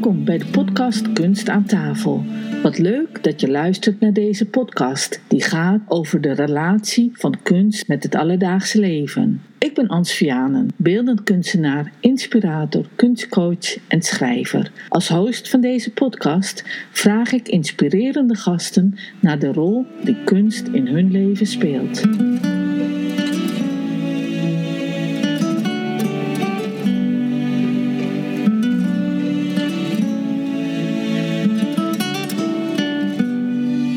Welkom bij de podcast Kunst aan Tafel. Wat leuk dat je luistert naar deze podcast, die gaat over de relatie van kunst met het alledaagse leven. Ik ben Ans Vianen, beeldend kunstenaar, inspirator, kunstcoach en schrijver. Als host van deze podcast vraag ik inspirerende gasten naar de rol die kunst in hun leven speelt.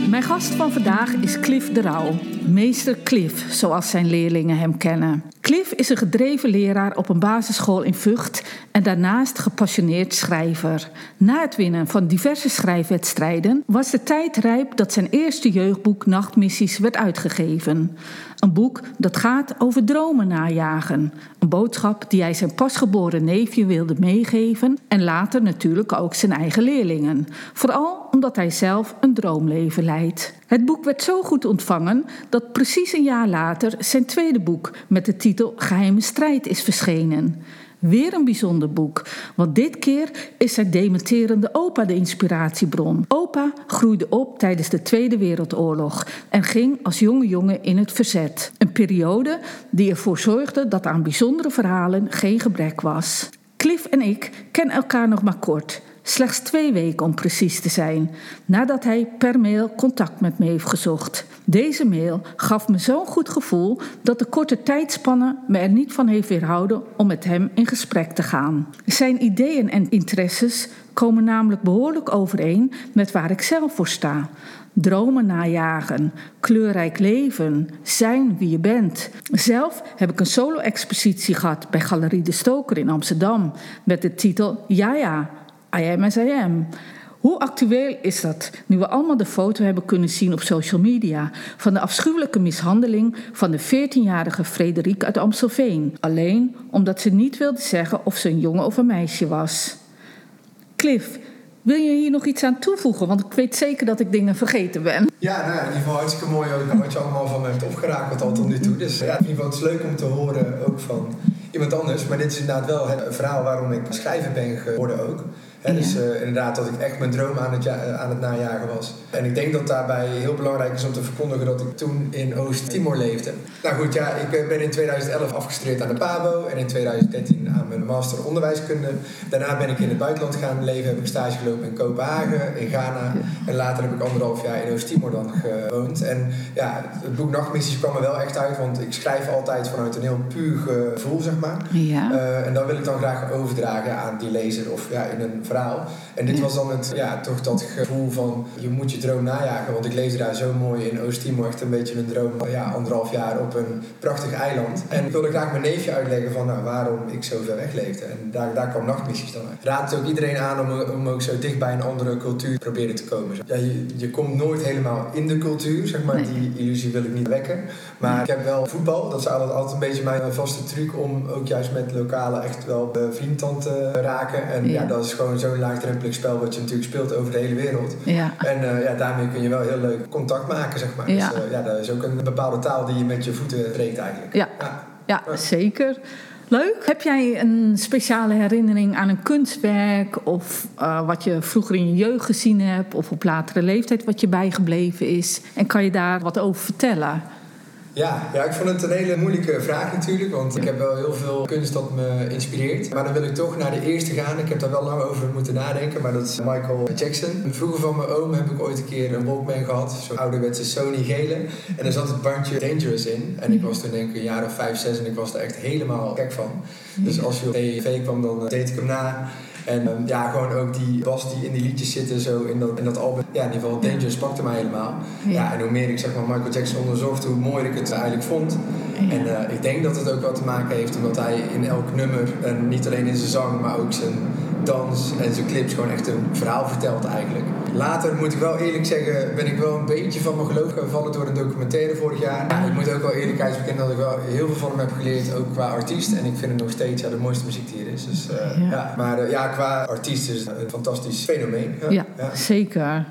Mijn gast van vandaag is Cliff de Rauw, meester Cliff, zoals zijn leerlingen hem kennen. Cliff is een gedreven leraar op een basisschool in Vught en daarnaast gepassioneerd schrijver. Na het winnen van diverse schrijfwedstrijden was de tijd rijp dat zijn eerste jeugdboek Nachtmissies werd uitgegeven. Een boek dat gaat over dromen najagen. Een boodschap die hij zijn pasgeboren neefje wilde meegeven en later natuurlijk ook zijn eigen leerlingen. Vooral omdat hij zelf een droomleven leidt. Het boek werd zo goed ontvangen dat precies een jaar later zijn tweede boek met de titel Geheime Strijd is verschenen. Weer een bijzonder boek, want dit keer is zijn dementerende opa de inspiratiebron. Opa groeide op tijdens de Tweede Wereldoorlog en ging als jonge jongen in het verzet. Een periode die ervoor zorgde dat aan bijzondere verhalen geen gebrek was. Cliff en ik kennen elkaar nog maar kort. Slechts 2 weken om precies te zijn, nadat hij per mail contact met me heeft gezocht. Deze mail gaf me zo'n goed gevoel dat de korte tijdspanne me er niet van heeft weerhouden om met hem in gesprek te gaan. Zijn ideeën en interesses komen namelijk behoorlijk overeen met waar ik zelf voor sta. Dromen najagen, kleurrijk leven, zijn wie je bent. Zelf heb ik een solo-expositie gehad bij Galerie de Stoker in Amsterdam met de titel Ja Ja. I am as I am. Hoe actueel is dat, nu we allemaal de foto hebben kunnen zien op social media van de afschuwelijke mishandeling van de 14-jarige Frederiek uit Amstelveen, alleen omdat ze niet wilde zeggen of ze een jongen of een meisje was. Cliff, wil je hier nog iets aan toevoegen? Want ik weet zeker dat ik dingen vergeten ben. Ja, nou, in ieder geval hartstikke mooi wat je allemaal van me hebt opgerakeld al tot nu toe. Dus ja, in ieder geval het is leuk om te horen ook van iemand anders. Maar dit is inderdaad wel het verhaal waarom ik schrijver ben geworden ook. He, dus inderdaad dat ik echt mijn droom aan het najagen was. En ik denk dat daarbij heel belangrijk is om te verkondigen dat ik toen in Oost-Timor leefde. Nou goed, ja, ik ben in 2011 afgestudeerd aan de PABO en in 2013 aan mijn master onderwijskunde. Daarna ben ik in het buitenland gaan leven, heb ik stage gelopen in Kopenhagen, in Ghana. En later heb ik 1,5 jaar in Oost-Timor dan gewoond. En ja, het boek Nachtmissies kwam er wel echt uit, want ik schrijf altijd vanuit een heel puur gevoel, zeg maar. Ja. En dat wil ik dan graag overdragen aan die lezer of ja, in een verhaal. En dit was dan het, ja, toch dat gevoel van je moet je droom najagen. Want ik leefde daar zo mooi in Oost-Timor. Echt een beetje een droom van 1,5 jaar op een prachtig eiland. En ik wilde graag mijn neefje uitleggen van nou, waarom ik zo ver weg leefde. En daar kwam Nachtmissies dan uit. Raad het ook iedereen aan om ook zo dicht bij een andere cultuur te proberen te komen. Ja, je komt nooit helemaal in de cultuur, zeg maar. Nee. Die illusie wil ik niet wekken. Maar ik heb wel voetbal. Dat is altijd een beetje mijn vaste truc om ook juist met lokalen echt wel bevriend te raken. En ja, dat is gewoon zo'n laagdrempelig spel wat je natuurlijk speelt over de hele wereld. Ja. En daarmee kun je wel heel leuk contact maken, zeg maar. Ja. Dus dat is ook een bepaalde taal die je met je voeten breekt eigenlijk. Ja, zeker. Leuk. Heb jij een speciale herinnering aan een kunstwerk of wat je vroeger in je jeugd gezien hebt of op latere leeftijd wat je bijgebleven is? En kan je daar wat over vertellen? Ja, ik vond het een hele moeilijke vraag natuurlijk, want ik heb wel heel veel kunst dat me inspireert. Maar dan wil ik toch naar de eerste gaan. Ik heb daar wel lang over moeten nadenken, maar dat is Michael Jackson. Vroeger van mijn oom heb ik ooit een keer een Walkman gehad, zo'n ouderwetse Sony gele. En daar zat het bandje Dangerous in. En ik was toen denk ik een jaar of 5, 6 en ik was er echt helemaal gek van. Dus als je op tv kwam, dan deed ik hem na. En gewoon ook die bas die in die liedjes zitten zo in dat album. Ja, in ieder geval Dangerous pakte mij helemaal. Ja, en hoe meer ik zeg maar Michael Jackson onderzocht, hoe mooier ik het eigenlijk vond. Ja. En ik denk dat het ook wat te maken heeft omdat hij in elk nummer, en niet alleen in zijn zang, maar ook zijn dans en zijn clips gewoon echt een verhaal vertelt eigenlijk. Later moet ik wel eerlijk zeggen, ben ik wel een beetje van mijn geloof gevallen door een documentaire vorig jaar. Ja, ik moet ook wel eerlijkheid bekennen dat ik wel heel veel van hem heb geleerd, ook qua artiest. En ik vind hem nog steeds de mooiste muziek die er is. Dus, ja. Maar qua artiest is het een fantastisch fenomeen. Ja.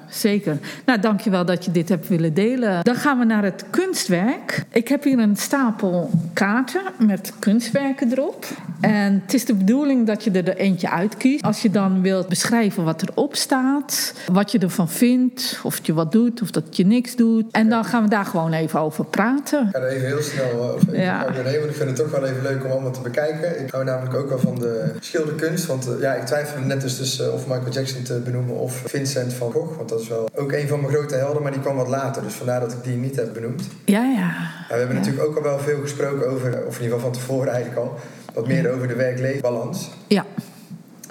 Zeker. Nou, dankjewel dat je dit hebt willen delen. Dan gaan we naar het kunstwerk. Ik heb hier een stapel stapel kaarten met kunstwerken erop. En het is de bedoeling dat je er eentje uitkiest. Als je dan wilt beschrijven wat erop staat, wat je ervan vindt, of het je wat doet, of dat het je niks doet. En dan gaan we daar gewoon even over praten. Ik ga er even heel snel over doorheen, want ik vind het ook wel even leuk om allemaal te bekijken. Ik hou namelijk ook wel van de schilderkunst, want ik twijfel net dus tussen of Michael Jackson te benoemen of Vincent van Gogh, want dat is wel ook een van mijn grote helden, maar die kwam wat later, dus vandaar dat ik die niet heb benoemd. We hebben natuurlijk ook al wel veel gesproken over, of in ieder geval van tevoren eigenlijk al, wat meer over de werk-leefbalans. Ja.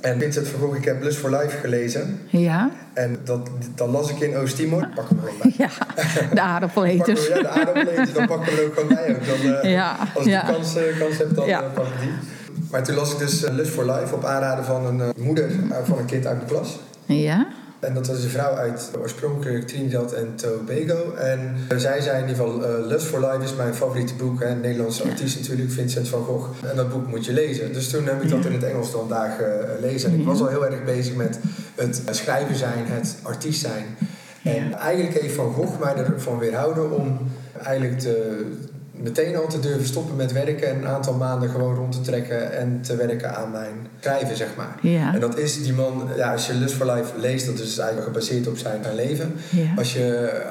En Vincent van Gogh, ik heb Lust for Life gelezen. Ja. En dat las ik in Oost-Timor. Dan pak hem gewoon bij. Ja, de aardappeleters. Ja, de aardappeleters, dan pak ik hem ook gewoon bij. Als ik die kans heb, dan pak ik die. Maar toen las ik dus Lust for Life op aanraden van een moeder van een kind uit mijn klas. Ja. En dat was een vrouw uit oorspronkelijk Trinidad en Tobago. En zij zei in ieder geval, Lust for Life is mijn favoriete boek. Een Nederlandse artiest natuurlijk, Vincent van Gogh. En dat boek moet je lezen. Dus toen heb ik dat in het Engels dan daar gelezen. En ik was al heel erg bezig met het schrijver zijn, het artiest zijn. En eigenlijk heeft Van Gogh mij ervan weerhouden om eigenlijk meteen al te durven stoppen met werken en een aantal maanden gewoon rond te trekken en te werken aan mijn schrijven, zeg maar. Ja. En dat is die man, als je Lust for Life leest, dat is eigenlijk gebaseerd op zijn leven. Ja.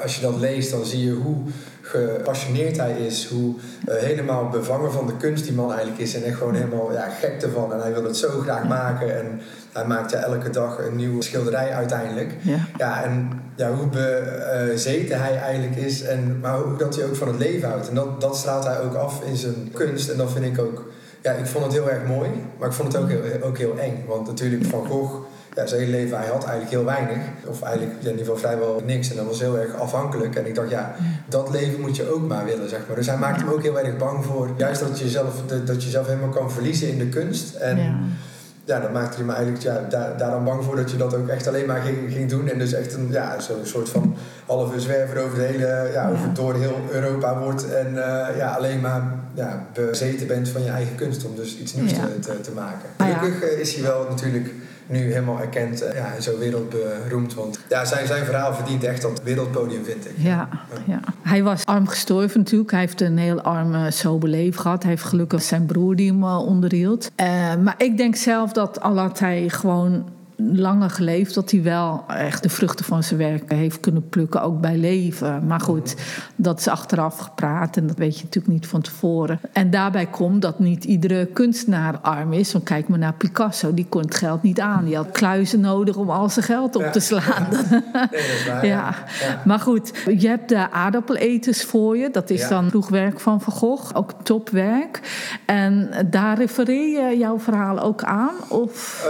Als je dat leest, dan zie je hoe gepassioneerd hij is, hoe helemaal bevangen van de kunst die man eigenlijk is en echt gewoon helemaal gek ervan. En hij wil het zo graag maken en hij maakt elke dag een nieuwe schilderij uiteindelijk. En hoe bezeten hij eigenlijk is en maar hoe dat hij ook van het leven houdt. En dat straalt hij ook af in zijn kunst. En dat vind ik ook, ik vond het heel erg mooi, maar ik vond het ook heel eng. Want natuurlijk Van Gogh, zijn hele leven, hij had eigenlijk heel weinig. Of eigenlijk in ieder geval vrijwel niks. En dat was heel erg afhankelijk. En ik dacht, dat leven moet je ook maar willen, zeg maar. Dus hij maakt hem ook heel erg bang voor. Juist dat je zelf helemaal kan verliezen in de kunst. En dat maakte hij me eigenlijk daaraan bang voor dat je dat ook echt alleen maar ging doen. En dus echt zo'n soort van halve zwerver over de hele, door heel Europa wordt. En alleen maar bezeten bent van je eigen kunst om dus iets nieuws te maken. Gelukkig is hij wel natuurlijk nu helemaal erkend en zo wereldberoemd. Want zijn verhaal verdient echt dat wereldpodium, vind ik. Ja. Hij was arm gestorven natuurlijk. Hij heeft een heel arm, sober leven gehad. Hij heeft gelukkig zijn broer die hem onderhield. Maar ik denk zelf dat al had hij gewoon langer geleefd, dat hij wel echt de vruchten van zijn werk heeft kunnen plukken, ook bij leven. Maar goed, dat is achteraf gepraat en dat weet je natuurlijk niet van tevoren. En daarbij komt dat niet iedere kunstenaar arm is. Want kijk maar naar Picasso, die kon het geld niet aan. Die had kluizen nodig om al zijn geld op te slaan. Nee, dat is waar, ja. Maar goed, je hebt de aardappeleters voor je. Dat is dan vroeg werk van Van Gogh, ook topwerk. En daar refereer je jouw verhaal ook aan? Of?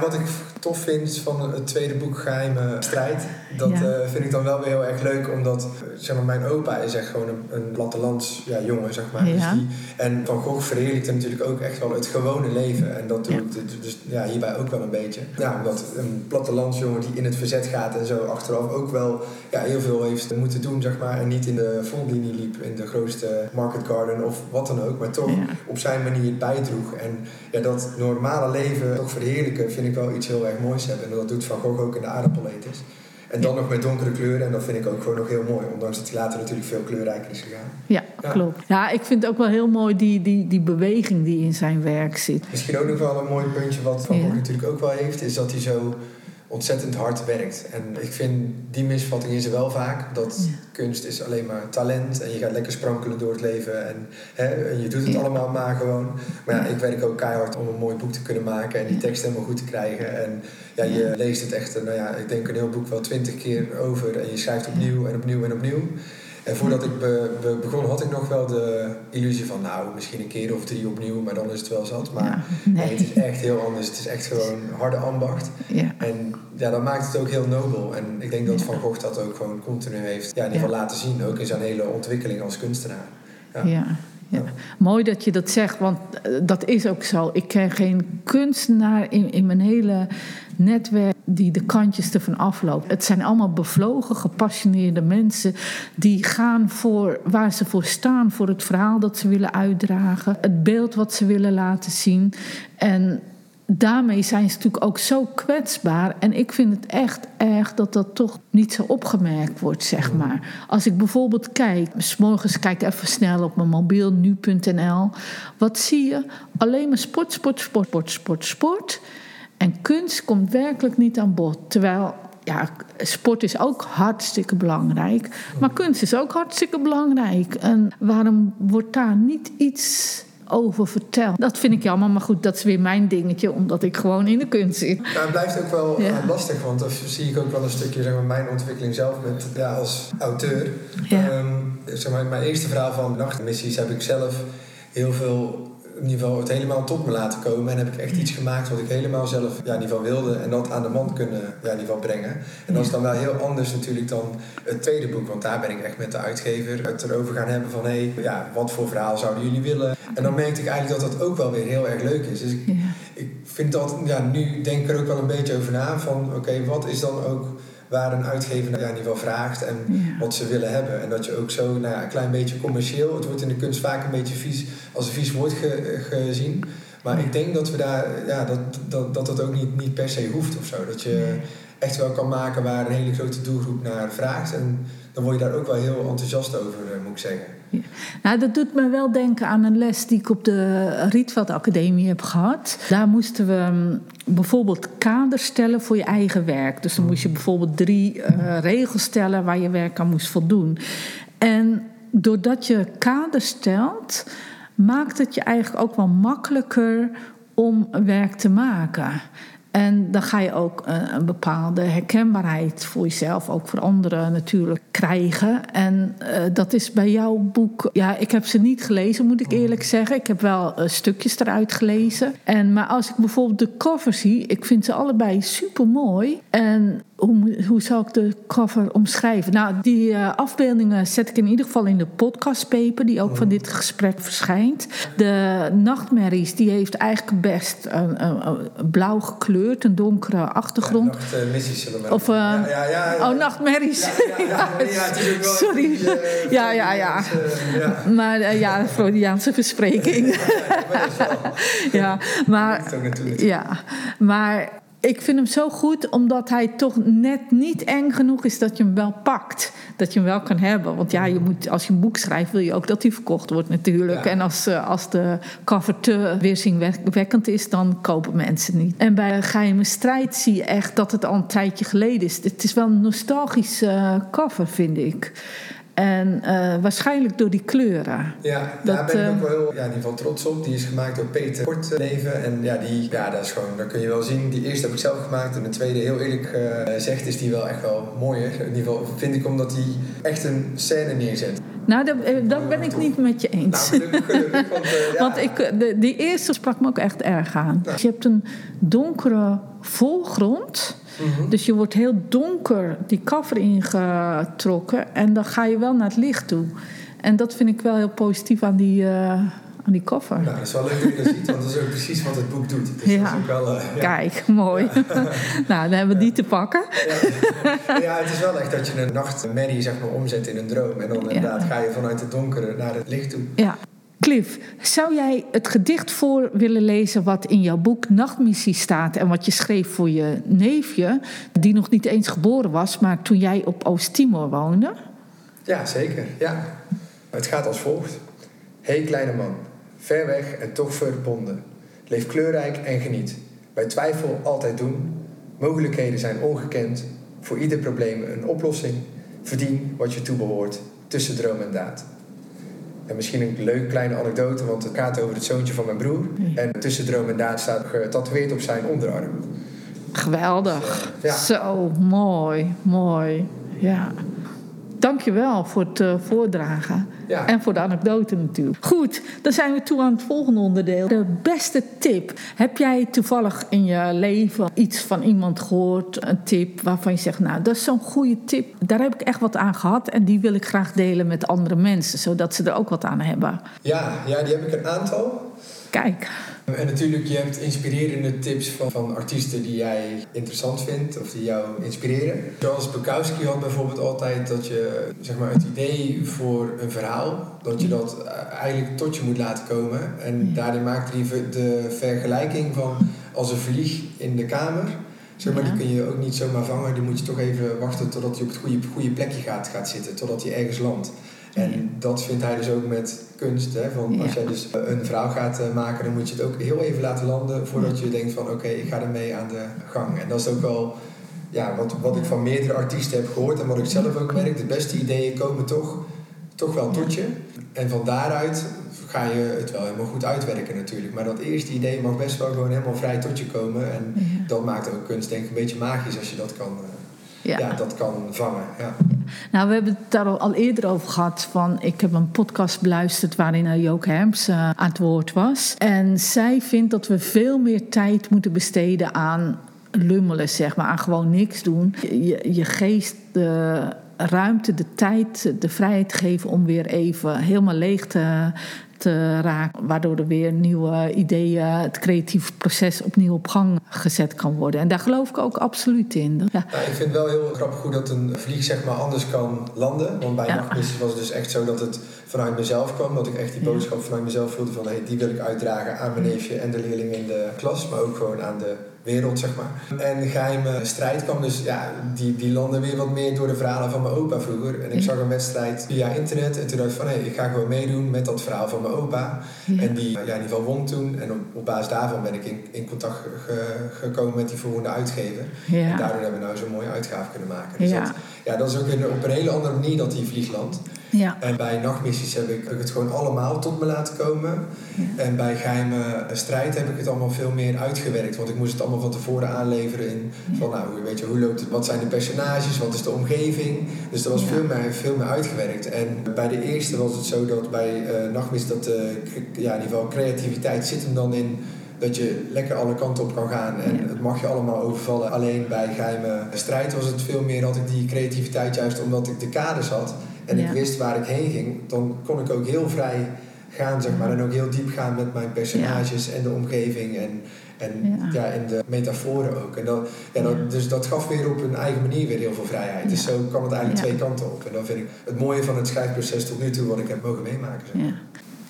Wat ik tof vind van het tweede boek Geheime Strijd, dat vind ik dan wel weer heel erg leuk, omdat zeg maar, mijn opa is echt gewoon een plattelands jongen, zeg maar. Ja. Dus en Van Gogh verheerlijkte natuurlijk ook echt wel het gewone leven en dat doe ik dus hierbij ook wel een beetje. Ja, omdat een plattelandsjongen die in het verzet gaat en zo achteraf ook wel heel veel heeft moeten doen, zeg maar, en niet in de frontlinie liep in de grootste Market Garden of wat dan ook, maar toch op zijn manier bijdroeg. En dat normale leven toch verheerlijken vind ik wel iets heel erg moois hebben. En dat doet Van Gogh ook in de aardappeleters. En dan nog met donkere kleuren. En dat vind ik ook gewoon nog heel mooi. Ondanks dat hij later natuurlijk veel kleurrijker is gegaan. Ja, klopt. Ja, ik vind ook wel heel mooi die beweging die in zijn werk zit. Misschien ook nog wel een mooi puntje wat Van Gogh natuurlijk ook wel heeft, is dat hij zo ontzettend hard werkt. En ik vind, die misvatting is er wel vaak, dat kunst is alleen maar talent en je gaat lekker sprankelen door het leven en je doet het allemaal maar gewoon. Maar ik werk ook keihard om een mooi boek te kunnen maken en die tekst helemaal goed te krijgen. En je leest het echt, ik denk een heel boek wel 20 keer over en je schrijft opnieuw en opnieuw en opnieuw. En voordat ik begon had ik nog wel de illusie van misschien een keer of 3 opnieuw, maar dan is het wel zat. Maar het is echt heel anders. Het is echt gewoon harde ambacht. Ja. En dat maakt het ook heel nobel. En ik denk dat Van Gogh dat ook gewoon continu heeft in ieder geval laten zien. Ook in zijn hele ontwikkeling als kunstenaar. Ja. Mooi dat je dat zegt, want dat is ook zo. Ik ken geen kunstenaar in mijn hele netwerk die de kantjes ervan afloopt. Het zijn allemaal bevlogen, gepassioneerde mensen die gaan voor waar ze voor staan, voor het verhaal dat ze willen uitdragen, het beeld wat ze willen laten zien. En daarmee zijn ze natuurlijk ook zo kwetsbaar. En ik vind het echt erg dat dat toch niet zo opgemerkt wordt, zeg maar. Als ik bijvoorbeeld kijk, 's morgens kijk ik even snel op mijn mobiel, nu.nl. Wat zie je? Alleen maar sport, sport, sport, sport, sport, sport. En kunst komt werkelijk niet aan bod. Terwijl, ja, sport is ook hartstikke belangrijk. Maar kunst is ook hartstikke belangrijk. En waarom wordt daar niet iets over verteld? Dat vind ik jammer, maar goed, dat is weer mijn dingetje, omdat ik gewoon in de kunst zit. Ja, het blijft ook wel lastig, want dat zie ik ook wel een stukje, zeg maar, mijn ontwikkeling zelf met, ja, als auteur. Ja. Zeg maar, mijn eerste verhaal van Nachtmissies heb ik zelf heel veel, in ieder geval het helemaal tot me laten komen. En heb ik echt iets gemaakt wat ik helemaal zelf, ja, in ieder geval wilde. En dat aan de man kunnen, ja, in ieder geval brengen. En dat is dan wel heel anders natuurlijk dan het tweede boek. Want daar ben ik echt met de uitgever het erover gaan hebben van, hé, ja, wat voor verhaal zouden jullie willen? En dan merkte ik eigenlijk dat dat ook wel weer heel erg leuk is. Dus ik vind dat, ja, nu denk ik er ook wel een beetje over na. Van oké, wat is dan ook waar een uitgever naar, ja, in ieder geval vraagt en wat ze willen hebben. En dat je ook zo, nou ja, een klein beetje commercieel, het wordt in de kunst vaak een beetje vies, als een vies woord gezien. Maar ik denk dat we daar, ja, dat ook niet per se hoeft of zo. Dat je echt wel kan maken waar een hele grote doelgroep naar vraagt. En dan word je daar ook wel heel enthousiast over, moet ik zeggen. Ja. Nou, dat doet me wel denken aan een les die ik op de Rietveldacademie heb gehad. Daar moesten we bijvoorbeeld kaders stellen voor je eigen werk. Dus dan moest je bijvoorbeeld 3 regels stellen waar je werk aan moest voldoen. En doordat je kaders stelt, maakt het je eigenlijk ook wel makkelijker om werk te maken. En dan ga je ook een bepaalde herkenbaarheid voor jezelf, ook voor anderen natuurlijk, krijgen. En dat is bij jouw boek, ja, ik heb ze niet gelezen, moet ik eerlijk zeggen. Ik heb wel stukjes eruit gelezen. Maar als ik bijvoorbeeld de cover zie, ik vind ze allebei supermooi. En hoe zou ik de cover omschrijven? Nou, die afbeeldingen zet ik in ieder geval in de podcastpaper, die ook van dit gesprek verschijnt. De Nachtmerries, die heeft eigenlijk best een blauw gekleurd, een donkere achtergrond. Ja, nachtmissies zullen we of ja. Oh, Nachtmerries. Ja, het is ook wel. Sorry. Ja. Maar ja, de Freudiaanse verspreking. Ja, maar ik vind hem zo goed, omdat hij toch net niet eng genoeg is dat je hem wel pakt. Dat je hem wel kan hebben. Want ja, je moet, als je een boek schrijft, wil je ook dat hij verkocht wordt natuurlijk. Ja. En als de cover te weerzinwekkend is, dan kopen mensen niet. En bij Geheime Strijd zie je echt dat het al een tijdje geleden is. Het is wel een nostalgische cover, vind ik. En waarschijnlijk door die kleuren. Ja, daar ben ik ook wel heel, ja, in ieder geval trots op. Die is gemaakt door Peter Kortleven. En ja, dat is gewoon, dat kun je wel zien. Die eerste heb ik zelf gemaakt. En de tweede, heel eerlijk gezegd, is die wel echt wel mooier. In ieder geval vind ik, omdat die echt een scène neerzet. Nou, dat ben ik niet met je eens. Nou, gelukkig, want want die eerste sprak me ook echt erg aan. Nou. Je hebt een donkere voorgrond. Mm-hmm. Dus je wordt heel donker die cover ingetrokken. En dan ga je wel naar het licht toe. En dat vind ik wel heel positief aan die cover. Nou, dat is wel leuk dat je dat ziet, want dat is ook precies wat het boek doet. Dus dat is ook wel, kijk, mooi. Ja. Nou, dan hebben we die te pakken. Ja, het is wel echt dat je een nachtmerrie, zeg maar, omzet in een droom. En dan inderdaad ga je vanuit het donkere naar het licht toe. Ja. Cliff, zou jij het gedicht voor willen lezen wat in jouw boek Nachtmissie staat en wat je schreef voor je neefje, die nog niet eens geboren was, maar toen jij op Oost-Timor woonde? Ja, zeker. Ja. Het gaat als volgt. Hey kleine man, ver weg en toch verbonden. Leef kleurrijk en geniet. Bij twijfel altijd doen. Mogelijkheden zijn ongekend. Voor ieder probleem een oplossing. Verdien wat je toebehoort tussen droom en daad. En misschien een leuke kleine anekdote, want het gaat over het zoontje van mijn broer. En tussen droom en daad staat getatoeëerd op zijn onderarm. Geweldig. Dus, zo mooi, mooi. Ja. Dankjewel voor het voordragen. Ja. En voor de anekdote natuurlijk. Goed, dan zijn we toe aan het volgende onderdeel. De beste tip. Heb jij toevallig in je leven iets van iemand gehoord? Een tip waarvan je zegt, nou, dat is zo'n goede tip. Daar heb ik echt wat aan gehad. En die wil ik graag delen met andere mensen. Zodat ze er ook wat aan hebben. Ja, die heb ik een aantal. Kijk. En natuurlijk, je hebt inspirerende tips van artiesten die jij interessant vindt of die jou inspireren. Zoals Bukowski had bijvoorbeeld altijd dat je zeg maar, het idee voor een verhaal, dat je dat eigenlijk tot je moet laten komen. En daarin maakt hij de vergelijking van als een vlieg in de kamer. Zeg maar, ja. Die kun je ook niet zomaar vangen. Die moet je toch even wachten totdat hij op het goede plekje gaat zitten. Totdat hij ergens landt. En dat vindt hij dus ook met kunst. Hè? Van als jij dus een verhaal gaat maken, dan moet je het ook heel even laten landen voordat je denkt van oké, ik ga ermee aan de gang. En dat is ook wel wat ik van meerdere artiesten heb gehoord en wat ik zelf ook merk. De beste ideeën komen toch wel tot je. En van daaruit ga je het wel helemaal goed uitwerken natuurlijk. Maar dat eerste idee mag best wel gewoon helemaal vrij tot je komen. En dat maakt ook kunst denk ik een beetje magisch als je dat kan... dat kan vangen. Ja. Nou, we hebben het daar al eerder over gehad. Ik heb een podcast beluisterd waarin Joke Herms aan het woord was. En zij vindt dat we veel meer tijd moeten besteden aan lummelen, zeg maar. Aan gewoon niks doen. Je geest de ruimte, de tijd, de vrijheid geven om weer even helemaal leeg te raken, waardoor er weer nieuwe ideeën, het creatieve proces opnieuw op gang gezet kan worden. En daar geloof ik ook absoluut in. Ja. Nou, ik vind het wel heel grappig hoe dat een vlieg zeg maar anders kan landen. Want bij Nachtmissies was het dus echt zo dat het vanuit mezelf kwam. Dat ik echt die boodschap vanuit mezelf voelde van die wil ik uitdragen aan mijn neefje en de leerlingen in de klas. Maar ook gewoon aan de wereld, zeg maar. En Geheime Strijd kwam dus, die landde weer wat meer door de verhalen van mijn opa vroeger. En ik zag een wedstrijd via internet en toen dacht ik van, ik ga gewoon meedoen met dat verhaal van mijn opa. Ja. En die wel won toen. En op basis daarvan ben ik in contact gekomen met die volgende uitgever. Ja. En daardoor hebben we nou zo'n mooie uitgave kunnen maken. Dus dat is ook op een hele andere manier dat die vlieg landt. Ja. En bij Nachtmissies heb ik het gewoon allemaal tot me laten komen. Ja. En bij Geheime Strijd heb ik het allemaal veel meer uitgewerkt. Want ik moest het allemaal van tevoren aanleveren. Hoe loopt het? Wat zijn de personages? Wat is de omgeving? Dus er was veel meer uitgewerkt. En bij de eerste was het zo dat bij Nachtmissies creativiteit zit hem dan in dat je lekker alle kanten op kan gaan en het mag je allemaal overvallen. Alleen bij Geheime Strijd was het veel meer dat ik die creativiteit juist omdat ik de kaders had en ik wist waar ik heen ging, dan kon ik ook heel vrij gaan, zeg maar. En ook heel diep gaan met mijn personages en de omgeving en de metaforen ook. En dus dat gaf weer op een eigen manier weer heel veel vrijheid. Ja. Dus zo kan het eigenlijk twee kanten op. En dat vind ik het mooie van het schrijfproces tot nu toe wat ik heb mogen meemaken. Zeg maar. Ja.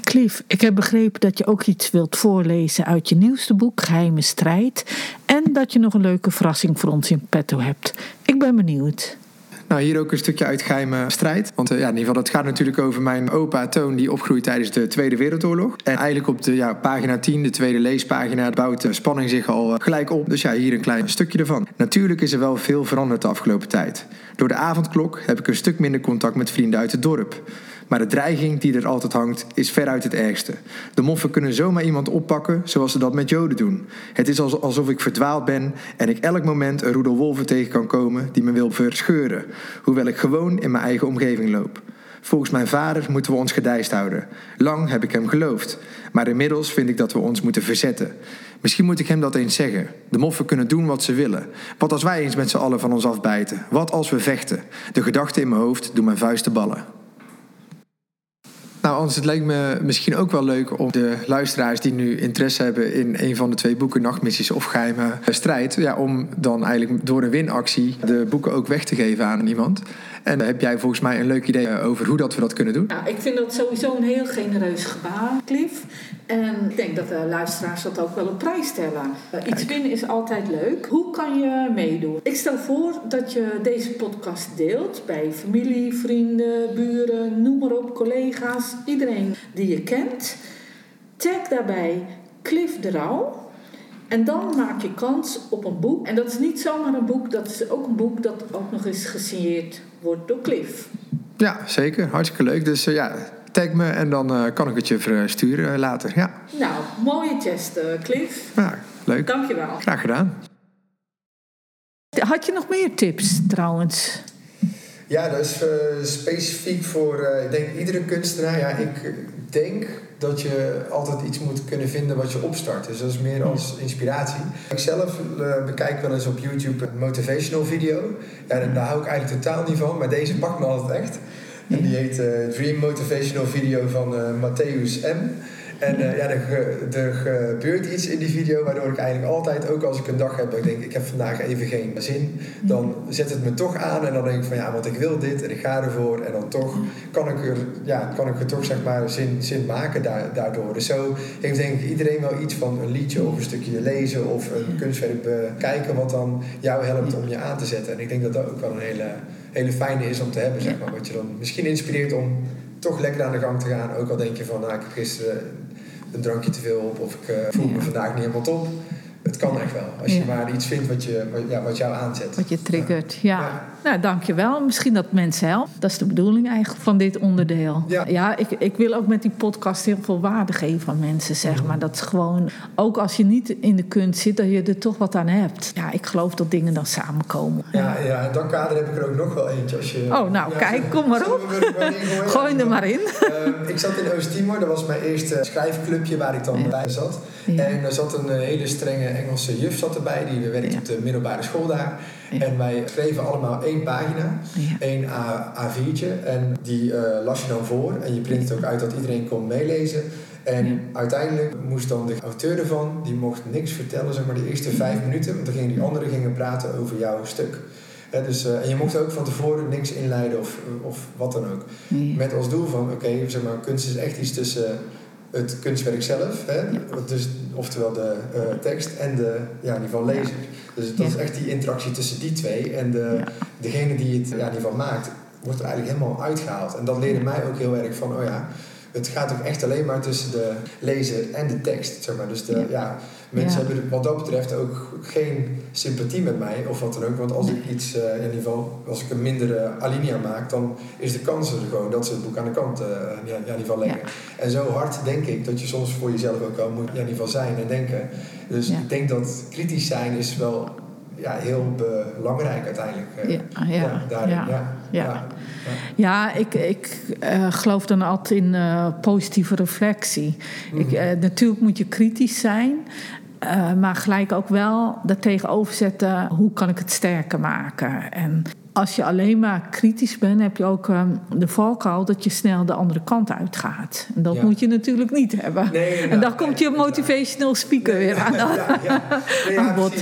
Cliff, ik heb begrepen dat je ook iets wilt voorlezen uit je nieuwste boek, Geheime Strijd. En dat je nog een leuke verrassing voor ons in petto hebt. Ik ben benieuwd. Nou, hier ook een stukje uit Geheime Strijd. Want in ieder geval, dat gaat natuurlijk over mijn opa Toon, die opgroeit tijdens de Tweede Wereldoorlog. En eigenlijk op de pagina 10, de tweede leespagina, bouwt de spanning zich al gelijk op. Dus hier een klein stukje ervan. Natuurlijk is er wel veel veranderd de afgelopen tijd. Door de avondklok heb ik een stuk minder contact met vrienden uit het dorp. Maar de dreiging die er altijd hangt is veruit het ergste. De moffen kunnen zomaar iemand oppakken zoals ze dat met Joden doen. Het is alsof ik verdwaald ben en ik elk moment een roedel wolven tegen kan komen die me wil verscheuren. Hoewel ik gewoon in mijn eigen omgeving loop. Volgens mijn vader moeten we ons gedijst houden. Lang heb ik hem geloofd. Maar inmiddels vind ik dat we ons moeten verzetten. Misschien moet ik hem dat eens zeggen. De moffen kunnen doen wat ze willen. Wat als wij eens met z'n allen van ons afbijten? Wat als we vechten? De gedachten in mijn hoofd doen mijn vuisten ballen. Nou, Ans, het leek me misschien ook wel leuk om de luisteraars die nu interesse hebben in een van de twee boeken, Nachtmissies of Geheime Strijd, om dan eigenlijk door een winactie de boeken ook weg te geven aan iemand. En heb jij volgens mij een leuk idee over hoe dat we dat kunnen doen? Nou, ik vind dat sowieso een heel genereus gebaar, Cliff. En ik denk dat de luisteraars dat ook wel op prijs stellen. Iets winnen is altijd leuk. Hoe kan je meedoen? Ik stel voor dat je deze podcast deelt bij familie, vrienden, buren, noem maar op, collega's. Iedereen die je kent. Tag daarbij Cliff de Rauw. En dan maak je kans op een boek. En dat is niet zomaar een boek. Dat is ook een boek dat ook nog eens gesigneerd wordt door Cliff. Ja, zeker. Hartstikke leuk. Dus tag me en dan kan ik het je versturen later. Ja. Nou, mooie test, Cliff. Ja, leuk. Dankjewel. Graag gedaan. Had je nog meer tips trouwens? Ja, dat is specifiek voor, ik denk, iedere kunstenaar. Ja, ik denk dat je altijd iets moet kunnen vinden wat je opstart. Dus dat is meer als inspiratie. Ik zelf bekijk wel eens op YouTube een motivational video. Ja, en daar hou ik eigenlijk totaal niet van, maar deze pakt me altijd echt. En die heet Dream Motivational Video van Matthäus M. En er gebeurt iets in die video, waardoor ik eigenlijk altijd, ook als ik een dag heb dat ik denk, ik heb vandaag even geen zin, dan zet het me toch aan en dan denk ik van ja, want ik wil dit en ik ga ervoor. En dan toch kan ik er toch zeg maar zin maken daardoor. Dus zo heeft denk ik iedereen wel iets van een liedje of een stukje lezen of een kunstwerk bekijken wat dan jou helpt om je aan te zetten. En ik denk dat dat ook wel een hele fijne is om te hebben, zeg maar. Wat je dan misschien inspireert om toch lekker aan de gang te gaan. Ook al denk je van, nou, ik heb gisteren een drankje te veel op of ik voel me vandaag niet helemaal top. Het kan echt wel. Als je maar iets vindt wat jou aanzet. Wat je triggert, ja. Nou, dankjewel. Misschien dat mensen helpen. Dat is de bedoeling eigenlijk van dit onderdeel. Ja, ik wil ook met die podcast heel veel waarde geven aan mensen, zeg maar. Dat is gewoon, ook als je niet in de kunst zit, dat je er toch wat aan hebt. Ja, ik geloof dat dingen dan samenkomen. Ja, in dat kader heb ik er ook nog wel eentje. Als je, kijk, kom maar op. Gooi er maar in. Ik zat in Oost-Timor. Dat was mijn eerste schrijfclubje waar ik dan bij zat. Ja. En er zat een hele strenge Engelse juf zat erbij. Die werkte op de middelbare school daar. Ja. En wij schreven allemaal 1 pagina, 1 A4'tje. En die las je dan voor. En je print het ook uit dat iedereen kon meelezen. En uiteindelijk moest dan de auteur ervan, die mocht niks vertellen, zeg maar, de eerste 5 minuten. Want dan gingen die anderen praten over jouw stuk. En je mocht ook van tevoren niks inleiden of wat dan ook. Ja. Met als doel van, zeg maar, kunst is echt iets tussen het kunstwerk zelf, dus, oftewel de tekst en de lezer. Dus dat is echt die interactie tussen die twee. En degene die het maakt, wordt er eigenlijk helemaal uitgehaald. En dat leerde mij ook heel erg van, het gaat ook echt alleen maar tussen de lezer en de tekst, zeg maar. Dus mensen hebben wat dat betreft ook geen sympathie met mij of wat dan ook. Want als ik iets, als ik een mindere alinea maak, dan is de kans er gewoon dat ze het boek aan de kant leggen. Ja. En zo hard denk ik dat je soms voor jezelf ook wel moet zijn en denken. Dus ik denk dat kritisch zijn is wel heel belangrijk uiteindelijk. Ik geloof dan altijd in positieve reflectie. Mm-hmm. Natuurlijk moet je kritisch zijn. Maar gelijk ook wel dat tegenover zetten, hoe kan ik het sterker maken? En als je alleen maar kritisch bent, heb je ook de valkuil dat je snel de andere kant uitgaat. En dat moet je natuurlijk niet hebben. Nee, en dan komt je motivational speaker weer aan. Precies.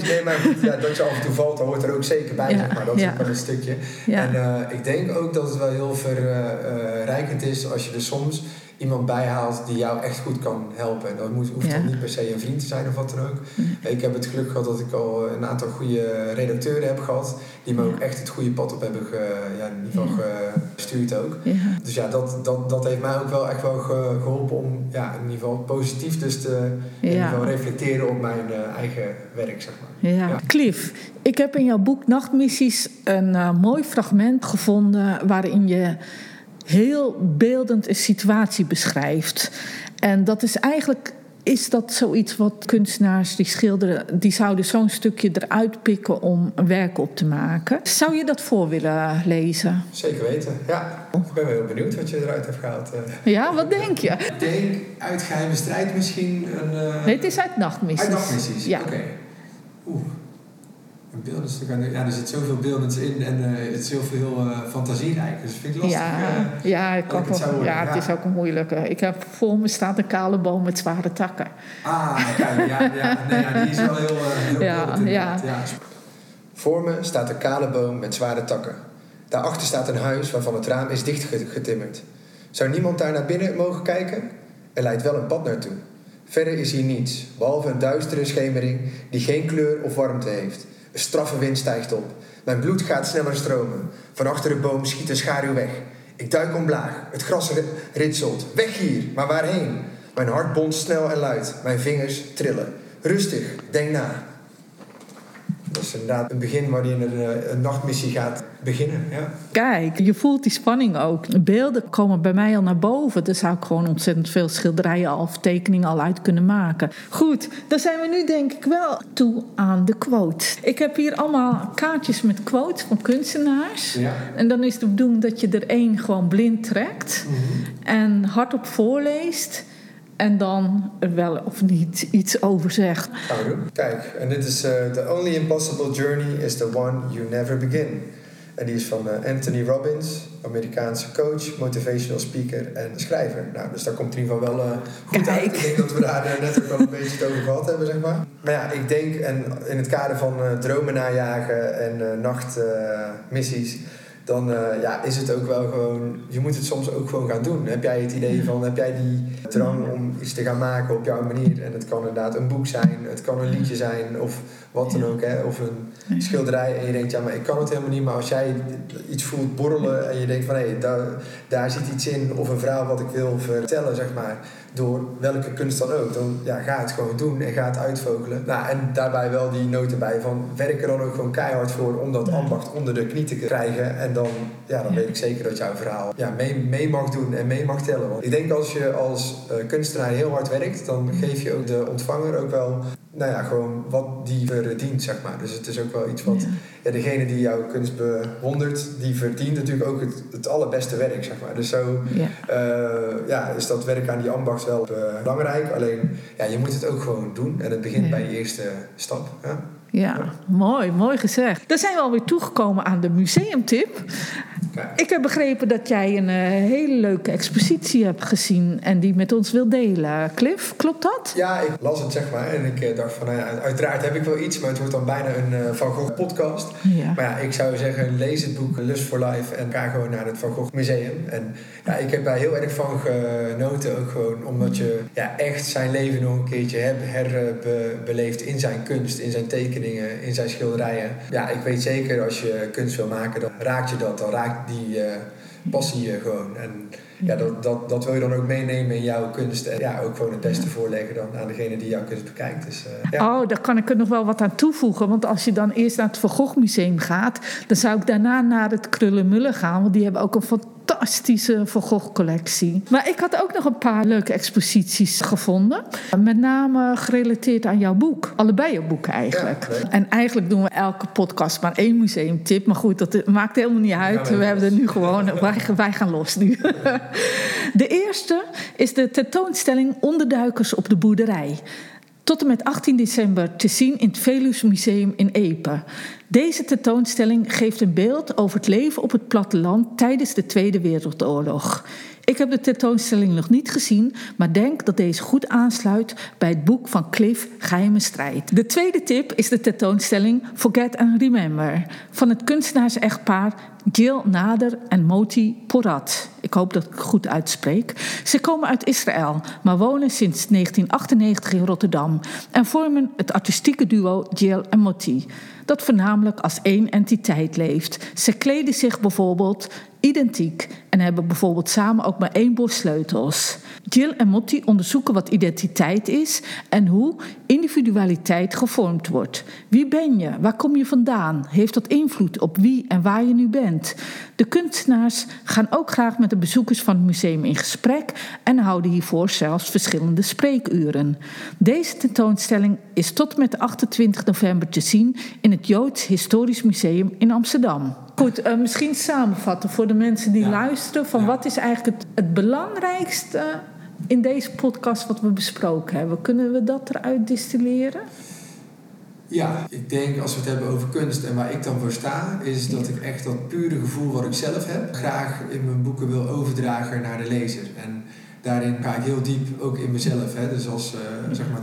Nee, maar dat je af en toe valt, dat hoort er ook zeker bij. Maar dat is ook wel een stukje. Ja. En ik denk ook dat het wel heel verrijkend is als je er soms iemand bijhaalt die jou echt goed kan helpen. En dat hoeft dan niet per se een vriend te zijn of wat dan ook. Ja. Ik heb het geluk gehad dat ik al een aantal goede redacteuren heb gehad die me ook echt het goede pad op hebben gestuurd ook. Ja. Dus dat heeft mij ook wel echt wel geholpen om in ieder geval positief dus te reflecteren op mijn eigen werk, zeg maar. Ja. Cliff, ik heb in jouw boek Nachtmissies een mooi fragment gevonden waarin je heel beeldend een situatie beschrijft. En dat is eigenlijk, is dat zoiets wat kunstenaars die schilderen, die zouden zo'n stukje eruit pikken om een werk op te maken. Zou je dat voor willen lezen? Zeker weten, ja. Ik ben wel heel benieuwd wat je eruit hebt gehaald. Ja, wat denk je? Ik denk uit Geheime Strijd misschien een... Nee, het is uit Nachtmissies. Uit Nachtmissies, oké. Oeh. Er zit zoveel beeldends in en het is heel veel fantasierijk. Dus vind ik lastig. Het is ook een moeilijke. Ik heb voor me staat een kale boom met zware takken. Die is wel heel beeldend. Voor me staat een kale boom met zware takken. Daarachter staat een huis waarvan het raam is dichtgetimmerd. Zou niemand daar naar binnen mogen kijken? Er leidt wel een pad naartoe. Verder is hier niets, behalve een duistere schemering die geen kleur of warmte heeft. Een straffe wind stijgt op. Mijn bloed gaat sneller stromen. Van achter de boom schiet een schaduw weg. Ik duik omlaag. Het gras ritselt. Weg hier, maar waarheen? Mijn hart bonst snel en luid. Mijn vingers trillen. Rustig, denk na. Dat is inderdaad een begin waarin een nachtmissie gaat beginnen. Ja. Kijk, je voelt die spanning ook. Beelden komen bij mij al naar boven. Daar zou ik gewoon ontzettend veel schilderijen of tekeningen al uit kunnen maken. Goed, dan zijn we nu denk ik wel toe aan de quote. Ik heb hier allemaal kaartjes met quotes van kunstenaars. Ja. En dan is de bedoeling dat je er 1 gewoon blind trekt. Mm-hmm. En hardop voorleest. En dan er wel of niet iets over zegt. Kijk, en dit is... The only impossible journey is the one you never begin. En die is van Anthony Robbins, Amerikaanse coach, motivational speaker en schrijver. Nou, dus daar komt in ieder geval wel goed uit. Ik denk dat we daar net ook wel een beetje het over gehad hebben, zeg maar. Maar ja, ik denk, en in het kader van dromen najagen en nachtmissies... Dan is het ook wel gewoon... Je moet het soms ook gewoon gaan doen. Heb jij het idee van... Heb jij die drang om iets te gaan maken op jouw manier? En het kan inderdaad een boek zijn. Het kan een liedje zijn. Of wat dan ook. Hè? Of een schilderij. En je denkt, ja, maar ik kan het helemaal niet. Maar als jij iets voelt borrelen... En je denkt van, hé, daar zit iets in. Of een verhaal wat ik wil vertellen, zeg maar. Door welke kunst dan ook. Dan ga het gewoon doen. En ga het uitvogelen. Nou, en daarbij wel die noten bij van... Werk er dan ook gewoon keihard voor om dat ambacht onder de knie te krijgen... En dan weet ik zeker dat jouw verhaal mee mag doen en mee mag tellen. Want ik denk als je als kunstenaar heel hard werkt... dan geef je ook de ontvanger ook wel gewoon wat die verdient, zeg maar. Dus het is ook wel iets wat... Ja, degene die jouw kunst bewondert, die verdient natuurlijk ook het allerbeste werk, zeg maar. Dus zo is dat werk aan die ambacht wel belangrijk. Alleen, je moet het ook gewoon doen. En het begint bij die eerste stap, ja. Ja, mooi gezegd. Dan zijn we alweer toegekomen aan de museumtip. Ik heb begrepen dat jij een hele leuke expositie hebt gezien... en die met ons wil delen. Cliff, klopt dat? Ja, ik las het, zeg maar. En ik dacht van, uiteraard heb ik wel iets... maar het wordt dan bijna een Van Gogh podcast. Ja. Maar ik zou zeggen, lees het boek Lust for Life... en ga gewoon naar het Van Gogh Museum. En ik heb daar heel erg van genoten ook gewoon... omdat je echt zijn leven nog een keertje hebt herbeleefd... in zijn kunst, in zijn tekeningen, in zijn schilderijen. Ja, ik weet zeker, als je kunst wil maken, dan raakt je dat, dan raakt die passie gewoon. En dat wil je dan ook meenemen in jouw kunst. En ook gewoon het beste voorleggen dan aan degene die jouw kunst bekijkt. Dus, Oh, daar kan ik er nog wel wat aan toevoegen. Want als je dan eerst naar het Van Gogh Museum gaat... dan zou ik daarna naar het Krullenmullen gaan. Want die hebben ook een fantastische Van Gogh collectie. Maar ik had ook nog een paar leuke exposities gevonden. Met name gerelateerd aan jouw boek. Allebei jouw boeken eigenlijk. Ja, en eigenlijk doen we elke podcast maar één museumtip. Maar goed, dat maakt helemaal niet uit. We hebben er nu gewoon... Wij gaan los nu. De eerste is de tentoonstelling Onderduikers op de boerderij. Tot en met 18 december te zien in het Veluws Museum in Epe. Deze tentoonstelling geeft een beeld over het leven op het platteland tijdens de Tweede Wereldoorlog. Ik heb de tentoonstelling nog niet gezien, maar denk dat deze goed aansluit bij het boek van Cliff, Geheime Strijd. De tweede tip is de tentoonstelling Forget and Remember van het kunstenaars-echtpaar Gil Nader en Moti Porat. Ik hoop dat ik het goed uitspreek. Ze komen uit Israël, maar wonen sinds 1998 in Rotterdam en vormen het artistieke duo Gil en Moti, dat voornamelijk als één entiteit leeft. Ze kleden zich bijvoorbeeld identiek en hebben bijvoorbeeld samen ook maar één bos sleutels. Gil en Moti onderzoeken wat identiteit is en hoe individualiteit gevormd wordt. Wie ben je? Waar kom je vandaan? Heeft dat invloed op wie en waar je nu bent? De kunstenaars gaan ook graag met de bezoekers van het museum in gesprek en houden hiervoor zelfs verschillende spreekuren. Deze tentoonstelling is tot met 28 november te zien in het Joods Historisch Museum in Amsterdam. Goed, misschien samenvatten voor de mensen die luisteren... van wat is eigenlijk het belangrijkste in deze podcast wat we besproken hebben? Kunnen we dat eruit distilleren? Ja, ik denk als we het hebben over kunst en waar ik dan voor sta... is dat ik echt dat pure gevoel wat ik zelf heb... graag in mijn boeken wil overdragen naar de lezer. En daarin ga ik heel diep ook in mezelf. Hè. Dus als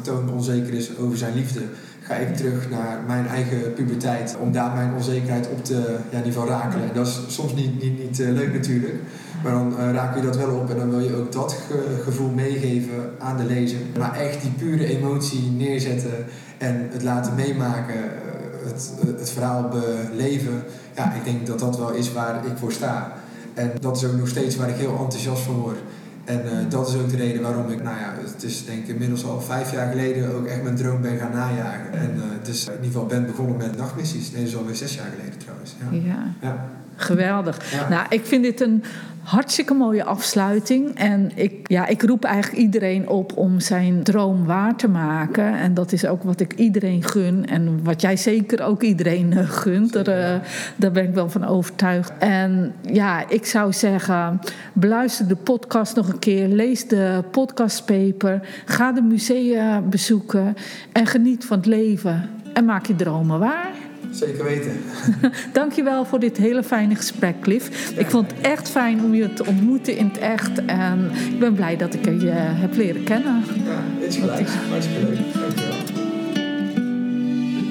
Toon onzeker is over zijn liefde... ga ik terug naar mijn eigen puberteit... om daar mijn onzekerheid op te rakelen. En dat is soms niet leuk natuurlijk. Maar dan raak je dat wel op... en dan wil je ook dat gevoel meegeven aan de lezer. Maar echt die pure emotie neerzetten... en het laten meemaken... het verhaal beleven... ja, ik denk dat dat wel is waar ik voor sta. En dat is ook nog steeds waar ik heel enthousiast van word... En dat is ook de reden waarom ik, het is denk ik inmiddels al 5 jaar geleden ook echt mijn droom ben gaan najagen. En dus in ieder geval ben begonnen met nachtmissies. Nee, dat is alweer 6 jaar geleden trouwens. Ja. Geweldig. Ja. Nou, ik vind dit een hartstikke mooie afsluiting. En ik roep eigenlijk iedereen op om zijn droom waar te maken. En dat is ook wat ik iedereen gun. En wat jij zeker ook iedereen gunt. Zeker, daar ben ik wel van overtuigd. En ik zou zeggen, beluister de podcast nog een keer. Lees de podcastpaper. Ga de musea bezoeken. En geniet van het leven. En maak je dromen waar. Zeker weten. Dankjewel voor dit hele fijne gesprek, Cliff. Ja. Ik vond het echt fijn om je te ontmoeten in het echt. En ik ben blij dat ik je heb leren kennen. Ja, is gelijk. Hartstikke leuk. Dankjewel.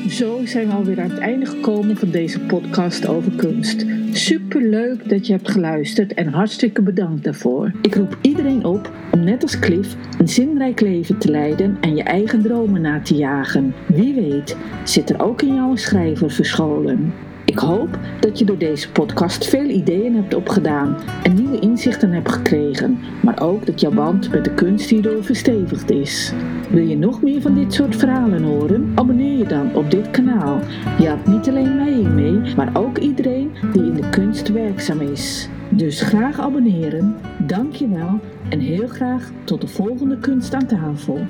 Zo zijn we alweer aan het einde gekomen van deze podcast over kunst. Superleuk dat je hebt geluisterd en hartstikke bedankt daarvoor. Ik roep iedereen op om net als Cliff een zinrijk leven te leiden en je eigen dromen na te jagen. Wie weet zit er ook in jou een schrijver verscholen. Ik hoop dat je door deze podcast veel ideeën hebt opgedaan en nieuwe inzichten hebt gekregen, maar ook dat jouw band met de kunst hierdoor verstevigd is. Wil je nog meer van dit soort verhalen horen? Abonneer je dan op dit kanaal. Je helpt niet alleen mij mee, maar ook iedereen die in de kunst werkzaam is. Dus graag abonneren. Dankjewel en heel graag tot de volgende Kunst aan Tafel.